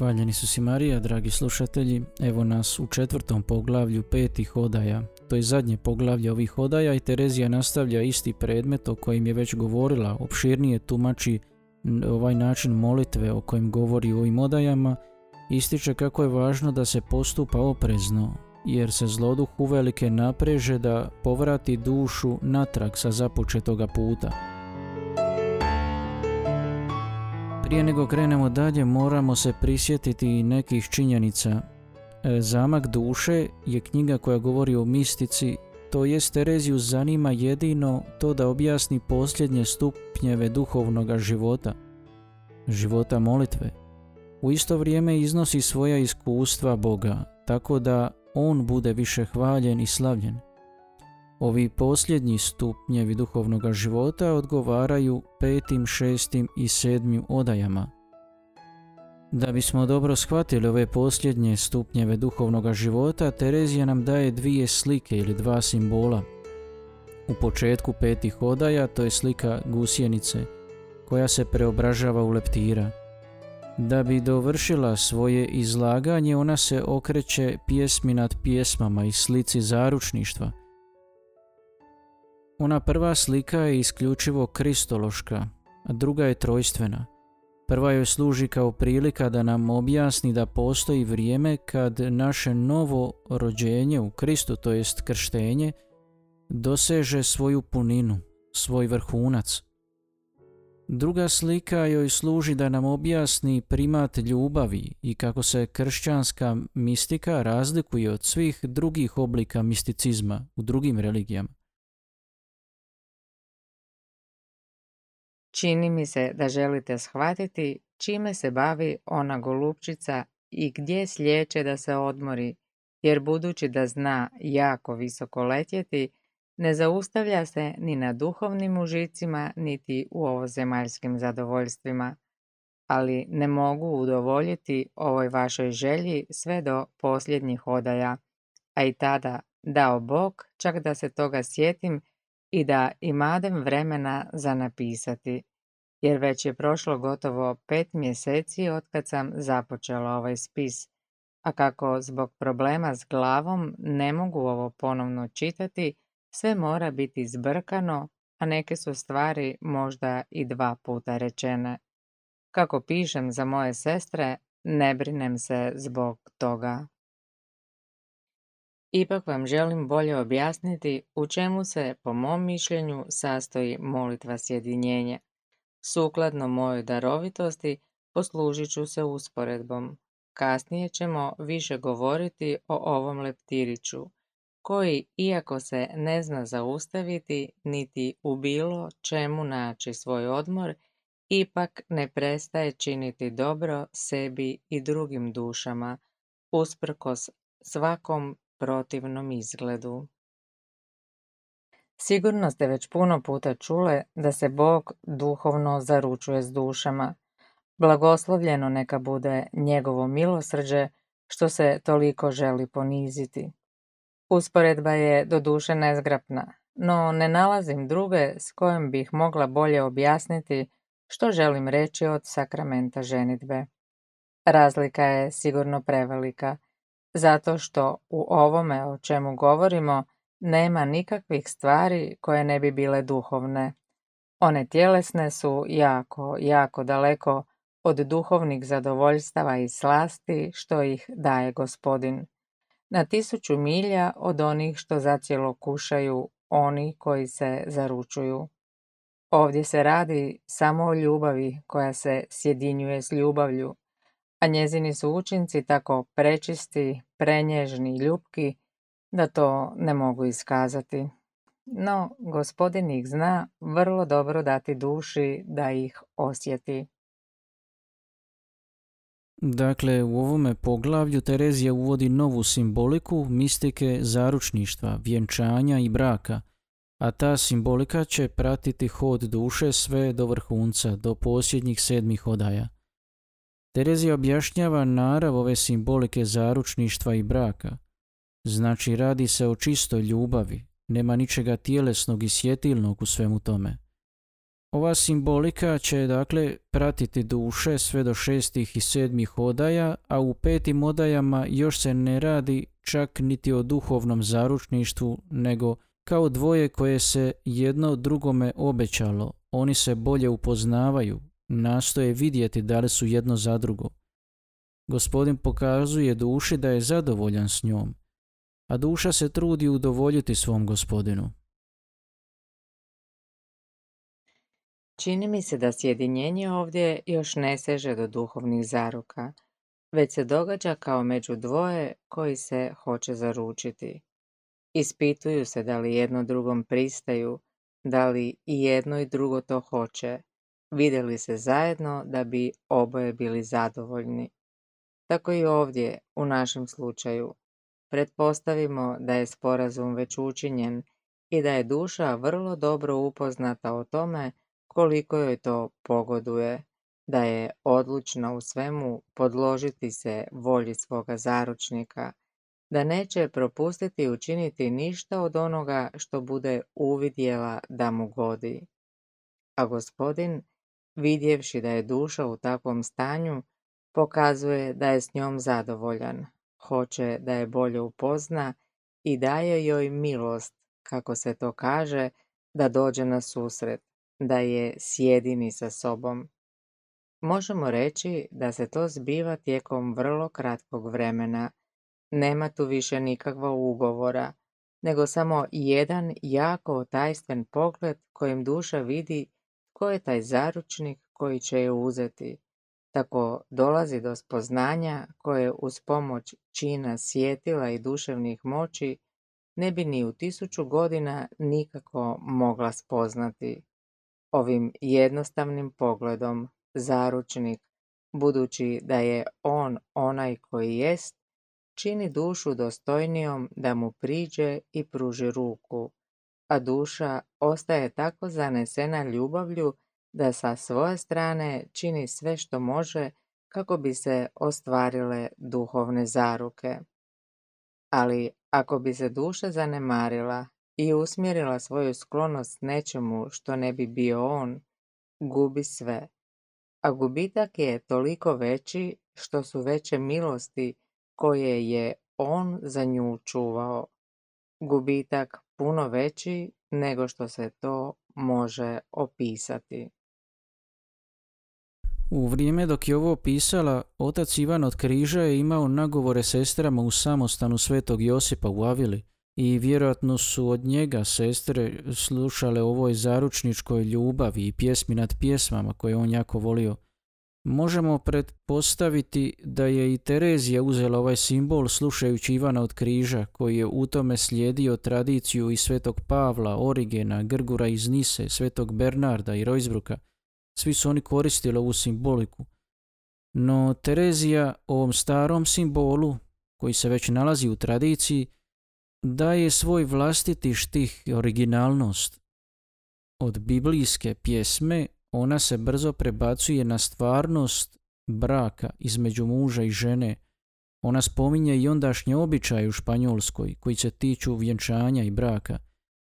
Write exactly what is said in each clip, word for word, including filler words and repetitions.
Hvaljeni su si Marija, dragi slušatelji, evo nas u četvrtom poglavlju petih odaja. To je zadnje poglavlje ovih odaja i Terezija nastavlja isti predmet o kojem je već govorila, opširnije tumači ovaj način molitve o kojem govori u ovim odajama, ističe kako je važno da se postupa oprezno, jer se zloduh uvelike napreže da povrati dušu natrag sa započetoga puta. Prije nego krenemo dalje, moramo se prisjetiti nekih činjenica. Zamak duše je knjiga koja govori o mistici, to jest Tereziju zanima jedino to da objasni posljednje stupnjeve duhovnog života, života molitve. U isto vrijeme iznosi svoja iskustva Boga, tako da on bude više hvaljen i slavljen. Ovi posljednji stupnjevi duhovnog života odgovaraju petim, šestim i sedmim odajama. Da bismo dobro shvatili ove posljednje stupnjeve duhovnog života, Terezija nam daje dvije slike ili dva simbola. U početku petih odaja to je slika gusjenice, koja se preobražava u leptira. Da bi dovršila svoje izlaganje, ona se okreće pjesmi nad pjesmama i slici zaručništva. Ona prva slika je isključivo kristološka, a druga je trojstvena. Prva joj služi kao prilika da nam objasni da postoji vrijeme kad naše novo rođenje u Kristu, to jest krštenje, doseže svoju puninu, svoj vrhunac. Druga slika joj služi da nam objasni primat ljubavi i kako se kršćanska mistika razlikuje od svih drugih oblika misticizma u drugim religijama. Čini mi se da želite shvatiti čime se bavi ona golupčica i gdje sliječe da se odmori, jer budući da zna jako visoko letjeti, ne zaustavlja se ni na duhovnim užicima niti u ovozemaljskim zadovoljstvima, ali ne mogu udovoljiti ovoj vašoj želji sve do posljednjih odaja, a i tada dao Bog čak da se toga sjetim i da imadem vremena za napisati, jer već je prošlo gotovo pet mjeseci otkad sam započela ovaj spis, a kako zbog problema s glavom ne mogu ovo ponovno čitati, sve mora biti zbrkano, a neke su stvari možda i dva puta rečene. Kako pišem za moje sestre, ne brinem se zbog toga. Ipak vam želim bolje objasniti u čemu se, po mom mišljenju, sastoji molitva sjedinjenja. Sukladno mojoj darovitosti poslužit ću se usporedbom. Kasnije ćemo više govoriti o ovom leptiriću, koji, iako se ne zna zaustaviti niti u bilo čemu naći svoj odmor, ipak ne prestaje činiti dobro sebi i drugim dušama, usprkos svakom protivnom izgledu. Sigurno ste već puno puta čule da se Bog duhovno zaručuje s dušama. Blagoslovljeno neka bude njegovo milosrđe što se toliko želi poniziti. Usporedba je doduše nezgrapna, no ne nalazim druge s kojom bih mogla bolje objasniti što želim reći od sakramenta ženidbe. Razlika je sigurno prevelika, zato što u ovome o čemu govorimo nema nikakvih stvari koje ne bi bile duhovne. One tjelesne su jako, jako daleko od duhovnih zadovoljstava i slasti što ih daje Gospodin. Na tisuću milja od onih što zacijelo kušaju oni koji se zaručuju. Ovdje se radi samo o ljubavi koja se sjedinjuje s ljubavlju, a njezini su učinci tako prečisti, prenježni i ljupki da to ne mogu iskazati. No, Gospodin ih zna vrlo dobro dati duši da ih osjeti. Dakle, u ovome poglavlju Terezija uvodi novu simboliku mistike zaručništva, vjenčanja i braka, a ta simbolika će pratiti hod duše sve do vrhunca, do posljednjih sedmih odaja. Terezija objašnjava narav ove simbolike zaručništva i braka. Znači, radi se o čistoj ljubavi, nema ničega tjelesnog i sjetilnog u svemu tome. Ova simbolika će dakle pratiti duše sve do šestih i sedmih odaja, a u petim odajama još se ne radi čak niti o duhovnom zaručništvu, nego kao dvoje koje se jedno drugome obećalo. Oni se bolje upoznavaju, nastoje vidjeti da li su jedno za drugo. Gospodin pokazuje duši da je zadovoljan s njom, a duša se trudi udovoljiti svom gospodinu. Čini mi se da sjedinjenje ovdje još ne seže do duhovnih zaruka, već se događa kao među dvoje koji se hoće zaručiti. Ispituju se da li jedno drugom pristaju, da li i jedno i drugo to hoće. Vidjeli se zajedno da bi oboje bili zadovoljni. Tako i ovdje, u našem slučaju, pretpostavimo da je sporazum već učinjen i da je duša vrlo dobro upoznata o tome koliko joj to pogoduje, da je odlučna u svemu podložiti se volji svoga zaručnika, da neće propustiti učiniti ništa od onoga što bude uvidjela da mu godi. A gospodin, vidjevši da je duša u takvom stanju, pokazuje da je s njom zadovoljan, hoće da je bolje upozna i daje joj milost, kako se to kaže, da dođe na susret, da je sjedini sa sobom. Možemo reći da se to zbiva tijekom vrlo kratkog vremena. Nema tu više nikakva ugovora, nego samo jedan jako tajstven pogled kojim duša vidi tko je taj zaručnik koji će je uzeti. Tako dolazi do spoznanja koje uz pomoć čina sjetila i duševnih moći ne bi ni u tisuću godina nikako mogla spoznati. Ovim jednostavnim pogledom zaručnik, budući da je on onaj koji jest, čini dušu dostojnijom da mu priđe i pruži ruku, a duša ostaje tako zanesena ljubavlju da sa svoje strane čini sve što može kako bi se ostvarile duhovne zaruke. Ali ako bi se duša zanemarila i usmjerila svoju sklonost nečemu što ne bi bio on, gubi sve. A gubitak je toliko veći što su veće milosti koje je on za nju čuvao. Gubitak puno veći nego što se to može opisati. U vrijeme dok je ovo pisala, otac Ivan od Križa je imao nagovore sestrama u samostanu Svetog Josipa u Avili i vjerojatno su od njega sestre slušale ovoj zaručničkoj ljubavi i pjesmi nad pjesmama koje on jako volio. Možemo pretpostaviti da je i Terezija uzela ovaj simbol slušajući Ivana od Križa, koji je u tome slijedio tradiciju i Svetog Pavla, Origena, Grgura iz Nise, Svetog Bernarda i Rojzbruka. Svi su oni koristili ovu simboliku. No Terezija ovom starom simbolu, koji se već nalazi u tradiciji, daje svoj vlastiti štih, originalnost. Od biblijske pjesme ona se brzo prebacuje na stvarnost braka između muža i žene. Ona spominje i ondašnje običaje u Španjolskoj koji se tiču vjenčanja i braka.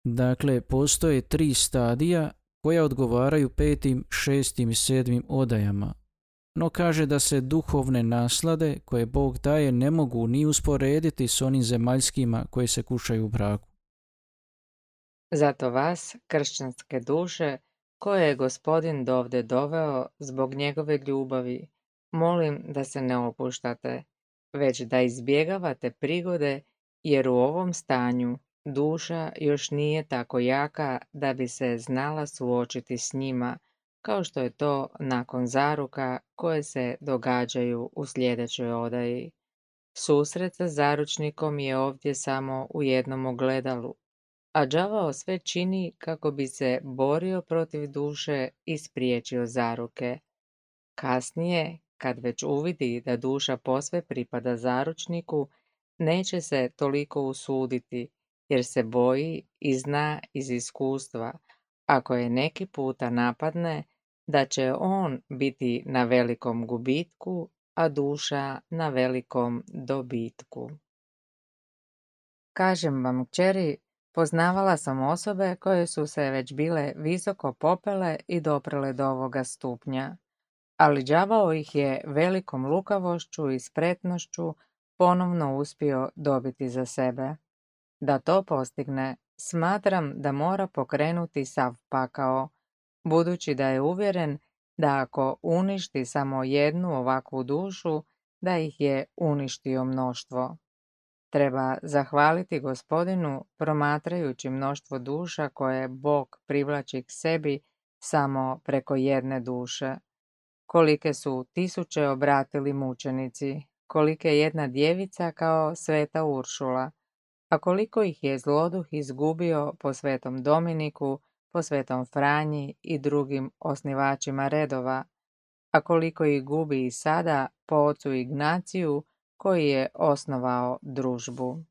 Dakle, postoje tri stadija koja odgovaraju petim, šestim i sedmim odajama. No kaže da se duhovne naslade koje Bog daje ne mogu ni usporediti s onim zemaljskima koje se kušaju u braku. Zato vas, kršćanske duše, koje je gospodin dovde doveo zbog njegove ljubavi, molim da se ne opuštate, već da izbjegavate prigode, jer u ovom stanju duša još nije tako jaka da bi se znala suočiti s njima, kao što je to nakon zaruka koje se događaju u sljedećoj odaji. Susret sa zaručnikom je ovdje samo u jednom ogledalu, a đavao sve čini kako bi se borio protiv duše i spriječio zaruke. Kasnije, kad već uvidi da duša posve pripada zaručniku, neće se toliko usuditi, jer se boji i zna iz iskustva, ako je neki puta napadne, da će on biti na velikom gubitku, a duša na velikom dobitku. Kažem vam, kćeri, Poznavala sam osobe koje su se već bile visoko popele i doprele do ovoga stupnja, ali đavao ih je velikom lukavošću i spretnošću ponovno uspio dobiti za sebe. Da to postigne, smatram da mora pokrenuti sav pakao, budući da je uvjeren da ako uništi samo jednu ovakvu dušu, da ih je uništio mnoštvo. Treba zahvaliti Gospodinu promatrajući mnoštvo duša koje Bog privlači k sebi samo preko jedne duše. Kolike su tisuće obratili mučenici, kolike jedna djevica kao sveta Uršula, a koliko ih je zloduh izgubio po svetom Dominiku, po svetom Franji i drugim osnivačima redova, a koliko ih gubi i sada po ocu Ignaciju koji je osnovao družbu.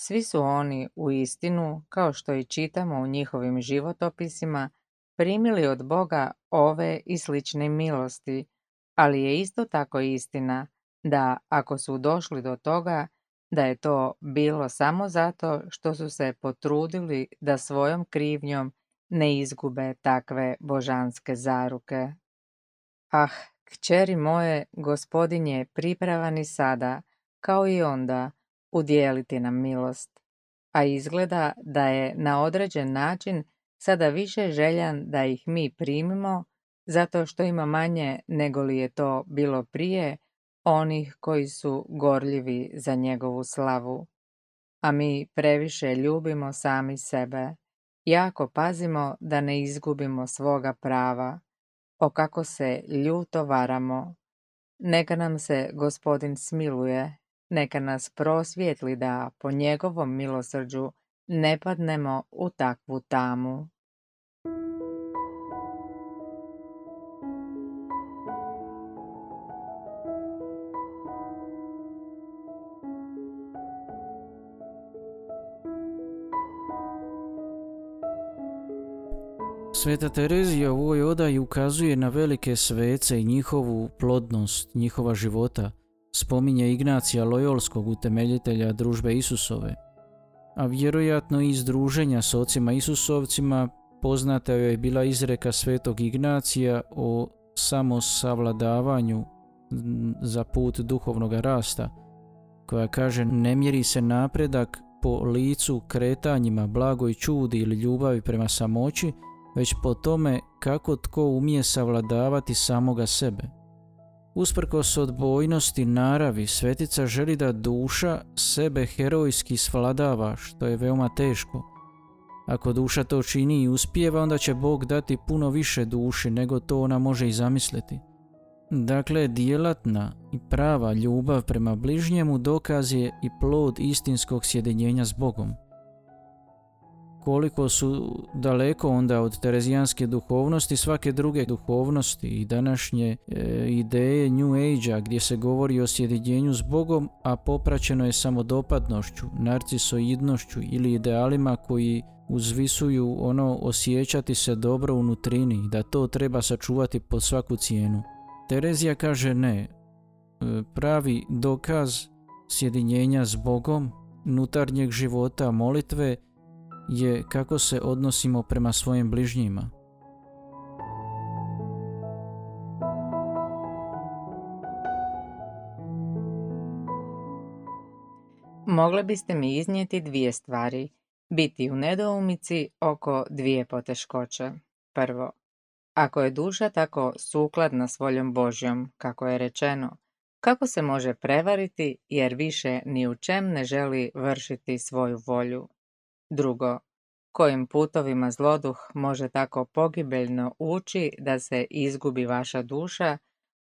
Svi su oni u istinu, kao što i čitamo u njihovim životopisima, primili od Boga ove i slične milosti, ali je isto tako istina da ako su došli do toga, da je to bilo samo zato što su se potrudili da svojom krivnjom ne izgube takve božanske zaruke. Ah, kćeri moje, Gospodin je pripravan i sada, kao i onda, udijeliti nam milost, a izgleda da je na određen način sada više željan da ih mi primimo, zato što ima manje nego li je to bilo prije onih koji su gorljivi za njegovu slavu. A mi previše ljubimo sami sebe, jako pazimo da ne izgubimo svoga prava. O kako se ljuto varamo! Neka nam se Gospodin smiluje, neka nas prosvijetli da po njegovom milosrđu ne padnemo u takvu tamu. Sveta Terezija u ovoj odaji ukazuje na velike svece i njihovu plodnost, njihova života. Spominje Ignacija Lojolskog, utemeljitelja družbe Isusove. A vjerojatno iz druženja s ocima Isusovcima poznata joj je bila izreka svetog Ignacija o samosavladavanju za put duhovnog rasta, koja kaže: ne mjeri se napredak po licu, kretanjima, blagoj čudi ili ljubavi prema samoći, već po tome kako tko umije savladavati samoga sebe. Usprkos odbojnosti naravi, svetica želi da duša sebe herojski svladava, što je veoma teško. Ako duša to čini i uspijeva, onda će Bog dati puno više duši nego to ona može i zamisliti. Dakle, djelatna i prava ljubav prema bližnjemu dokaz je i plod istinskog sjedinjenja s Bogom. Koliko su daleko onda od terezijanske duhovnosti, svake druge duhovnosti i današnje e, ideje New Age-a, gdje se govori o sjedinjenju s Bogom, a popraćeno je samodopadnošću, narcisoidnošću ili idealima koji uzvisuju ono osjećati se dobro unutrini, da to treba sačuvati pod svaku cijenu. Terezija kaže ne, pravi dokaz sjedinjenja s Bogom, unutarnjeg života, molitve, je kako se odnosimo prema svojim bližnjima. Mogle biste mi iznijeti dvije stvari, biti u nedoumici oko dvije poteškoće. Prvo, ako je duša tako sukladna s voljom Božjom, kako je rečeno, kako se može prevariti jer više ni u čem ne želi vršiti svoju volju? Drugo, kojim putovima zloduh može tako pogibeljno ući da se izgubi vaša duša,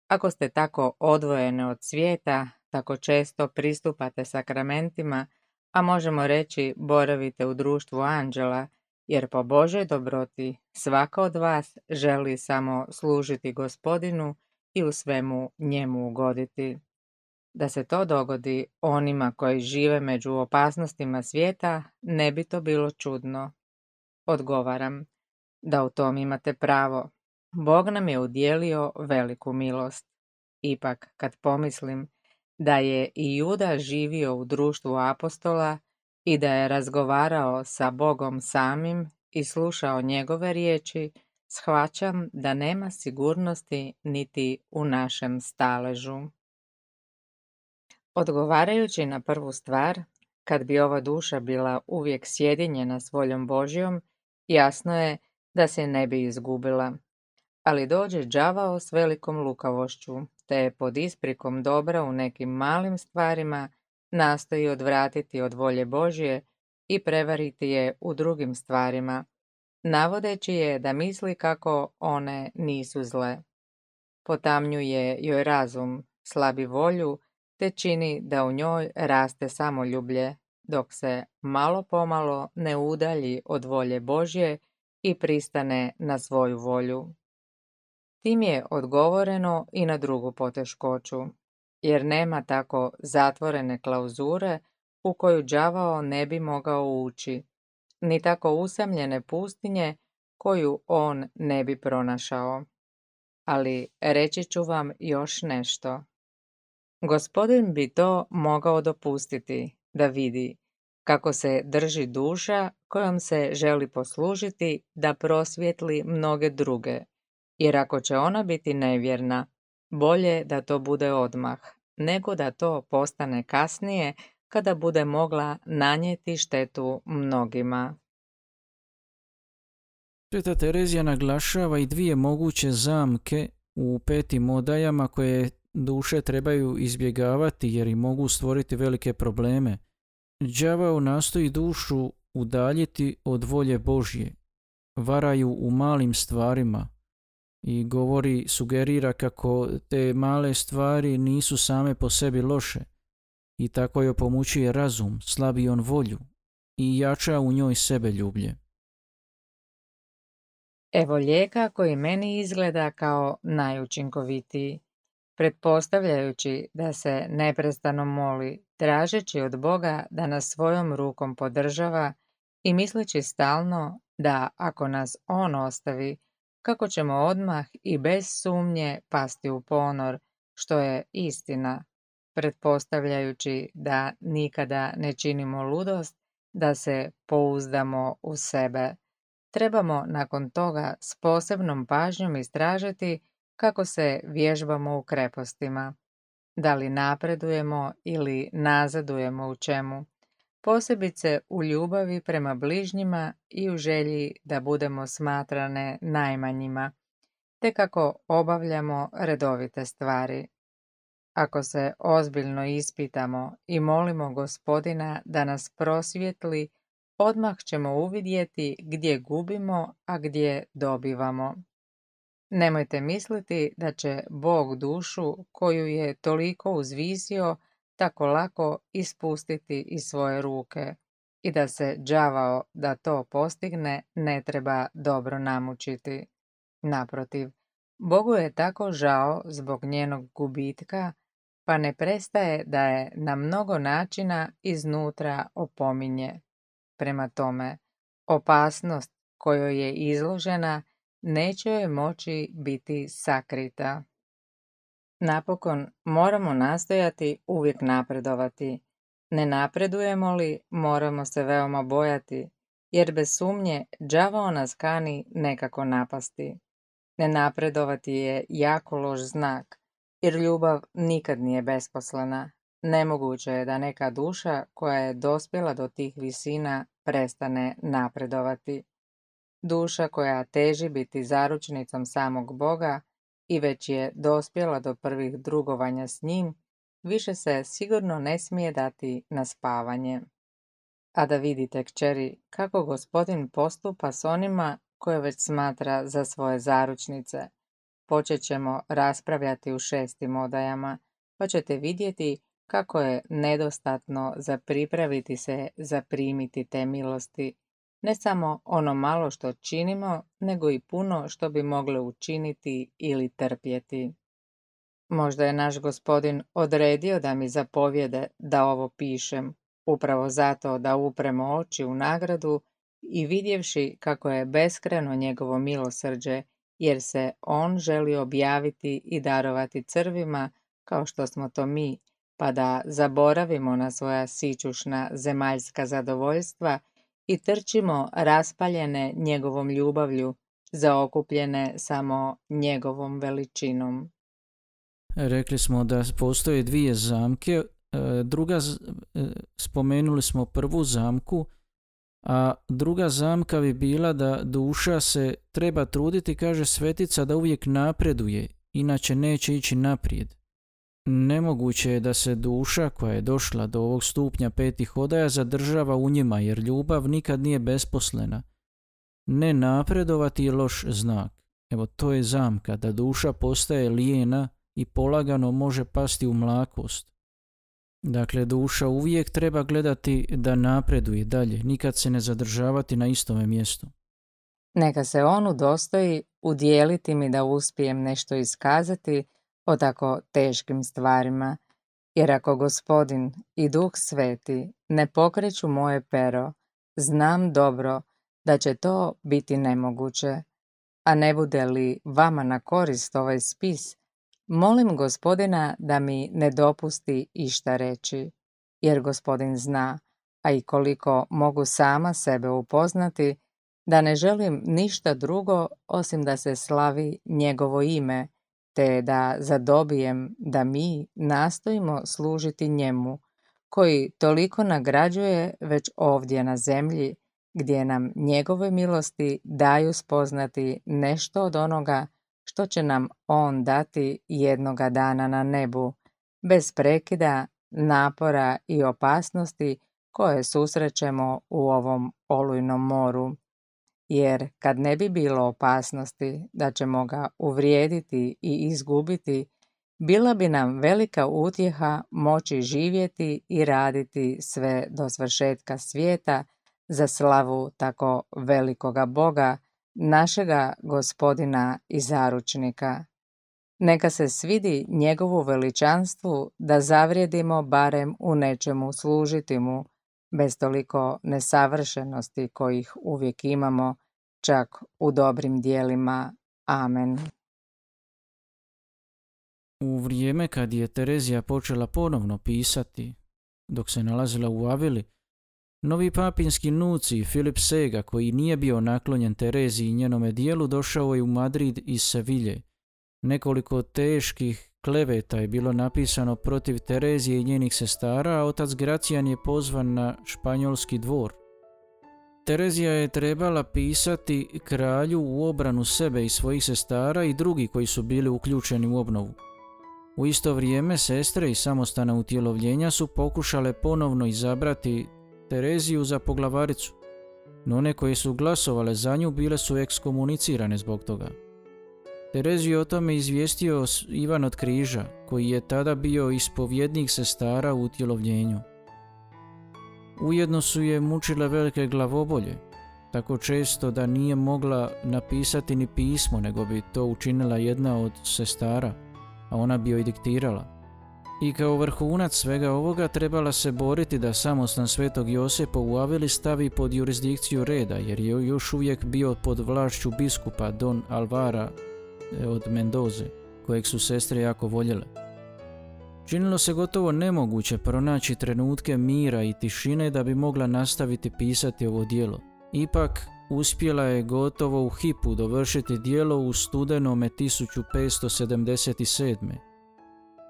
ako ste tako odvojene od svijeta, tako često pristupate sakramentima, a možemo reći boravite u društvu anđela, jer po Božoj dobroti svaka od vas želi samo služiti Gospodinu i u svemu njemu ugoditi. Da se to dogodi onima koji žive među opasnostima svijeta, ne bi to bilo čudno. Odgovaram da u tom imate pravo. Bog nam je udijelio veliku milost. Ipak, kad pomislim da je i Juda živio u društvu apostola i da je razgovarao sa Bogom samim i slušao njegove riječi, shvaćam da nema sigurnosti niti u našem staležu. Odgovarajući na prvu stvar, kad bi ova duša bila uvijek sjedinjena s voljom Božjom, jasno je da se ne bi izgubila. Ali dođe đavao s velikom lukavošću, te je pod isprikom dobra u nekim malim stvarima nastoji odvratiti od volje Božje i prevariti je u drugim stvarima, navodeći je da misli kako one nisu zle. Potamnjuje joj razum, slabi volju, te čini da u njoj raste samoljublje, dok se malo pomalo ne udalji od volje Božje i pristane na svoju volju. Tim je odgovoreno i na drugu poteškoću, jer nema tako zatvorene klauzure u koju đavao ne bi mogao ući, ni tako usamljene pustinje koju on ne bi pronašao. Ali reći ću vam još nešto. Gospodin bi to mogao dopustiti, da vidi kako se drži duša kojom se želi poslužiti da prosvijetli mnoge druge, jer ako će ona biti nevjerna, bolje da to bude odmah, nego da to postane kasnije kada bude mogla nanijeti štetu mnogima. Sveta Terezija naglašava i dvije moguće zamke u petim odajama koje duše trebaju izbjegavati jer im mogu stvoriti velike probleme. Đavao nastoji dušu udaljiti od volje Božje, varaju u malim stvarima i govori, sugerira kako te male stvari nisu same po sebi loše i tako joj pomučuje razum, slabi on volju i jača u njoj sebe ljublje. Evo lijeka koji meni izgleda kao najučinkovitiji. Pretpostavljajući da se neprestano moli, tražeći od Boga da nas svojom rukom podržava i misleći stalno da ako nas on ostavi, kako ćemo odmah i bez sumnje pasti u ponor, što je istina, pretpostavljajući da nikada ne činimo ludost, da se pouzdamo u sebe. Trebamo nakon toga s posebnom pažnjom istražiti kako se vježbamo u krepostima, da li napredujemo ili nazadujemo u čemu, posebice u ljubavi prema bližnjima i u želji da budemo smatrane najmanjima, te kako obavljamo redovite stvari. Ako se ozbiljno ispitamo i molimo Gospodina da nas prosvijetli, odmah ćemo uvidjeti gdje gubimo, a gdje dobivamo. Nemojte misliti da će Bog dušu koju je toliko uzvisio tako lako ispustiti iz svoje ruke i da se đavao da to postigne ne treba dobro namučiti. Naprotiv, Bogu je tako žao zbog njenog gubitka, pa ne prestaje da je na mnogo načina iznutra opominje. Prema tome, opasnost kojoj je izložena neće joj moći biti sakrita. Napokon moramo nastojati uvijek napredovati. Ne napredujemo li, moramo se veoma bojati, jer bez sumnje đavao nas kani nekako napasti. Ne napredovati je jako loš znak, jer ljubav nikad nije besposlena. Nemoguće je da neka duša koja je dospjela do tih visina prestane napredovati. Duša koja teži biti zaručnicom samog Boga i već je dospjela do prvih drugovanja s njim, više se sigurno ne smije dati na spavanje. A da vidite, kćeri, kako Gospodin postupa s onima koje već smatra za svoje zaručnice. Počet ćemo raspravljati u šestim odajama, pa ćete vidjeti kako je nedostatno za pripraviti se za primiti te milosti. Ne samo ono malo što činimo, nego i puno što bi mogle učiniti ili trpjeti. Možda je naš Gospodin odredio da mi zapovjede da ovo pišem, upravo zato da upremo oči u nagradu i vidjevši kako je beskrajno njegovo milosrđe, jer se on želi objaviti i darovati crvima, kao što smo to mi, pa da zaboravimo na svoja sićušna zemaljska zadovoljstva i trčimo raspaljene njegovom ljubavlju, zaokupljene samo njegovom veličinom. Rekli smo da postoje dvije zamke. Druga, spomenuli smo prvu zamku, a druga zamka bi bila da duša se treba truditi, kaže svetica, da uvijek napreduje, inače neće ići naprijed. Nemoguće je da se duša koja je došla do ovog stupnja petih odaja zadržava u njima, jer ljubav nikad nije besposlena. Ne napredovati je loš znak. Evo, to je zamka, da duša postaje lijena i polagano može pasti u mlakost. Dakle, duša uvijek treba gledati da napreduje dalje, nikad se ne zadržavati na istome mjestu. Neka se on udostoji udijeliti mi da uspijem nešto iskazati o tako teškim stvarima, jer ako Gospodin i Duh Sveti ne pokreću moje pero, znam dobro da će to biti nemoguće. A ne bude li vama na korist ovaj spis, molim Gospodina da mi ne dopusti išta reći, jer Gospodin zna, a i koliko mogu sama sebe upoznati, da ne želim ništa drugo osim da se slavi njegovo ime, te da zadobijem da mi nastojimo služiti njemu, koji toliko nagrađuje već ovdje na zemlji, gdje nam njegove milosti daju spoznati nešto od onoga što će nam on dati jednoga dana na nebu, bez prekida, napora i opasnosti koje susrećemo u ovom olujnom moru. Jer kad ne bi bilo opasnosti da ćemo ga uvrijediti i izgubiti, bila bi nam velika utjeha moći živjeti i raditi sve do svršetka svijeta za slavu tako velikoga Boga, našega Gospodina i zaručnika. Neka se svidi njegovu veličanstvu da zavrijedimo barem u nečemu služiti mu, bez toliko nesavršenosti kojih uvijek imamo, čak u dobrim dijelima. Amen. U vrijeme kad je Terezija počela ponovno pisati, dok se nalazila u Avili, novi papinski nuci Filip Sega, koji nije bio naklonjen Tereziji i njenome dijelu, došao je u Madrid iz Sevilje. Nekoliko teških kleveta je bilo napisano protiv Terezije i njenih sestara, a otac Gracijan je pozvan na španjolski dvor. Terezija je trebala pisati kralju u obranu sebe i svojih sestara i drugi koji su bili uključeni u obnovu. U isto vrijeme sestre i samostana utjelovljenja su pokušale ponovno izabrati Tereziju za poglavaricu, no one koje su glasovale za nju bile su ekskomunicirane zbog toga. Tereziju je o tome izvijestio Ivan od Križa, koji je tada bio ispovjednik sestara u utjelovljenju. Ujedno su je mučile velike glavobolje, tako često da nije mogla napisati ni pismo, nego bi to učinila jedna od sestara, a ona bi joj diktirala. I kao vrhunac svega ovoga trebala se boriti da samostan Svetog Josepa u Avili stavi pod jurisdikciju reda, jer je još uvijek bio pod vlašću biskupa Don Alvara od Mendoze, kojeg su sestre jako voljele. Činilo se gotovo nemoguće pronaći trenutke mira i tišine da bi mogla nastaviti pisati ovo djelo. Ipak, uspjela je gotovo u hipu dovršiti djelo u studenome tisuću petsto sedamdeset sedme.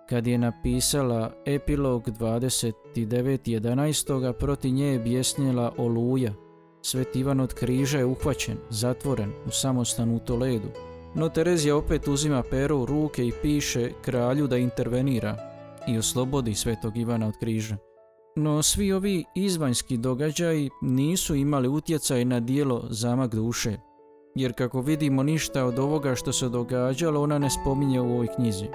Kad je napisala epilog dvadeset devetog jedanaestog protiv nje je bjesnila oluja. Sveti Ivan od Križa je uhvaćen, zatvoren u samostanu u Toledu. No Terezija opet uzima pero u ruke i piše kralju da intervenira i oslobodi Svetog Ivana od Križa. No svi ovi izvanjski događaji nisu imali utjecaj na djelo Zamak duše, jer kako vidimo ništa od ovoga što se događalo ona ne spominje u ovoj knjizi.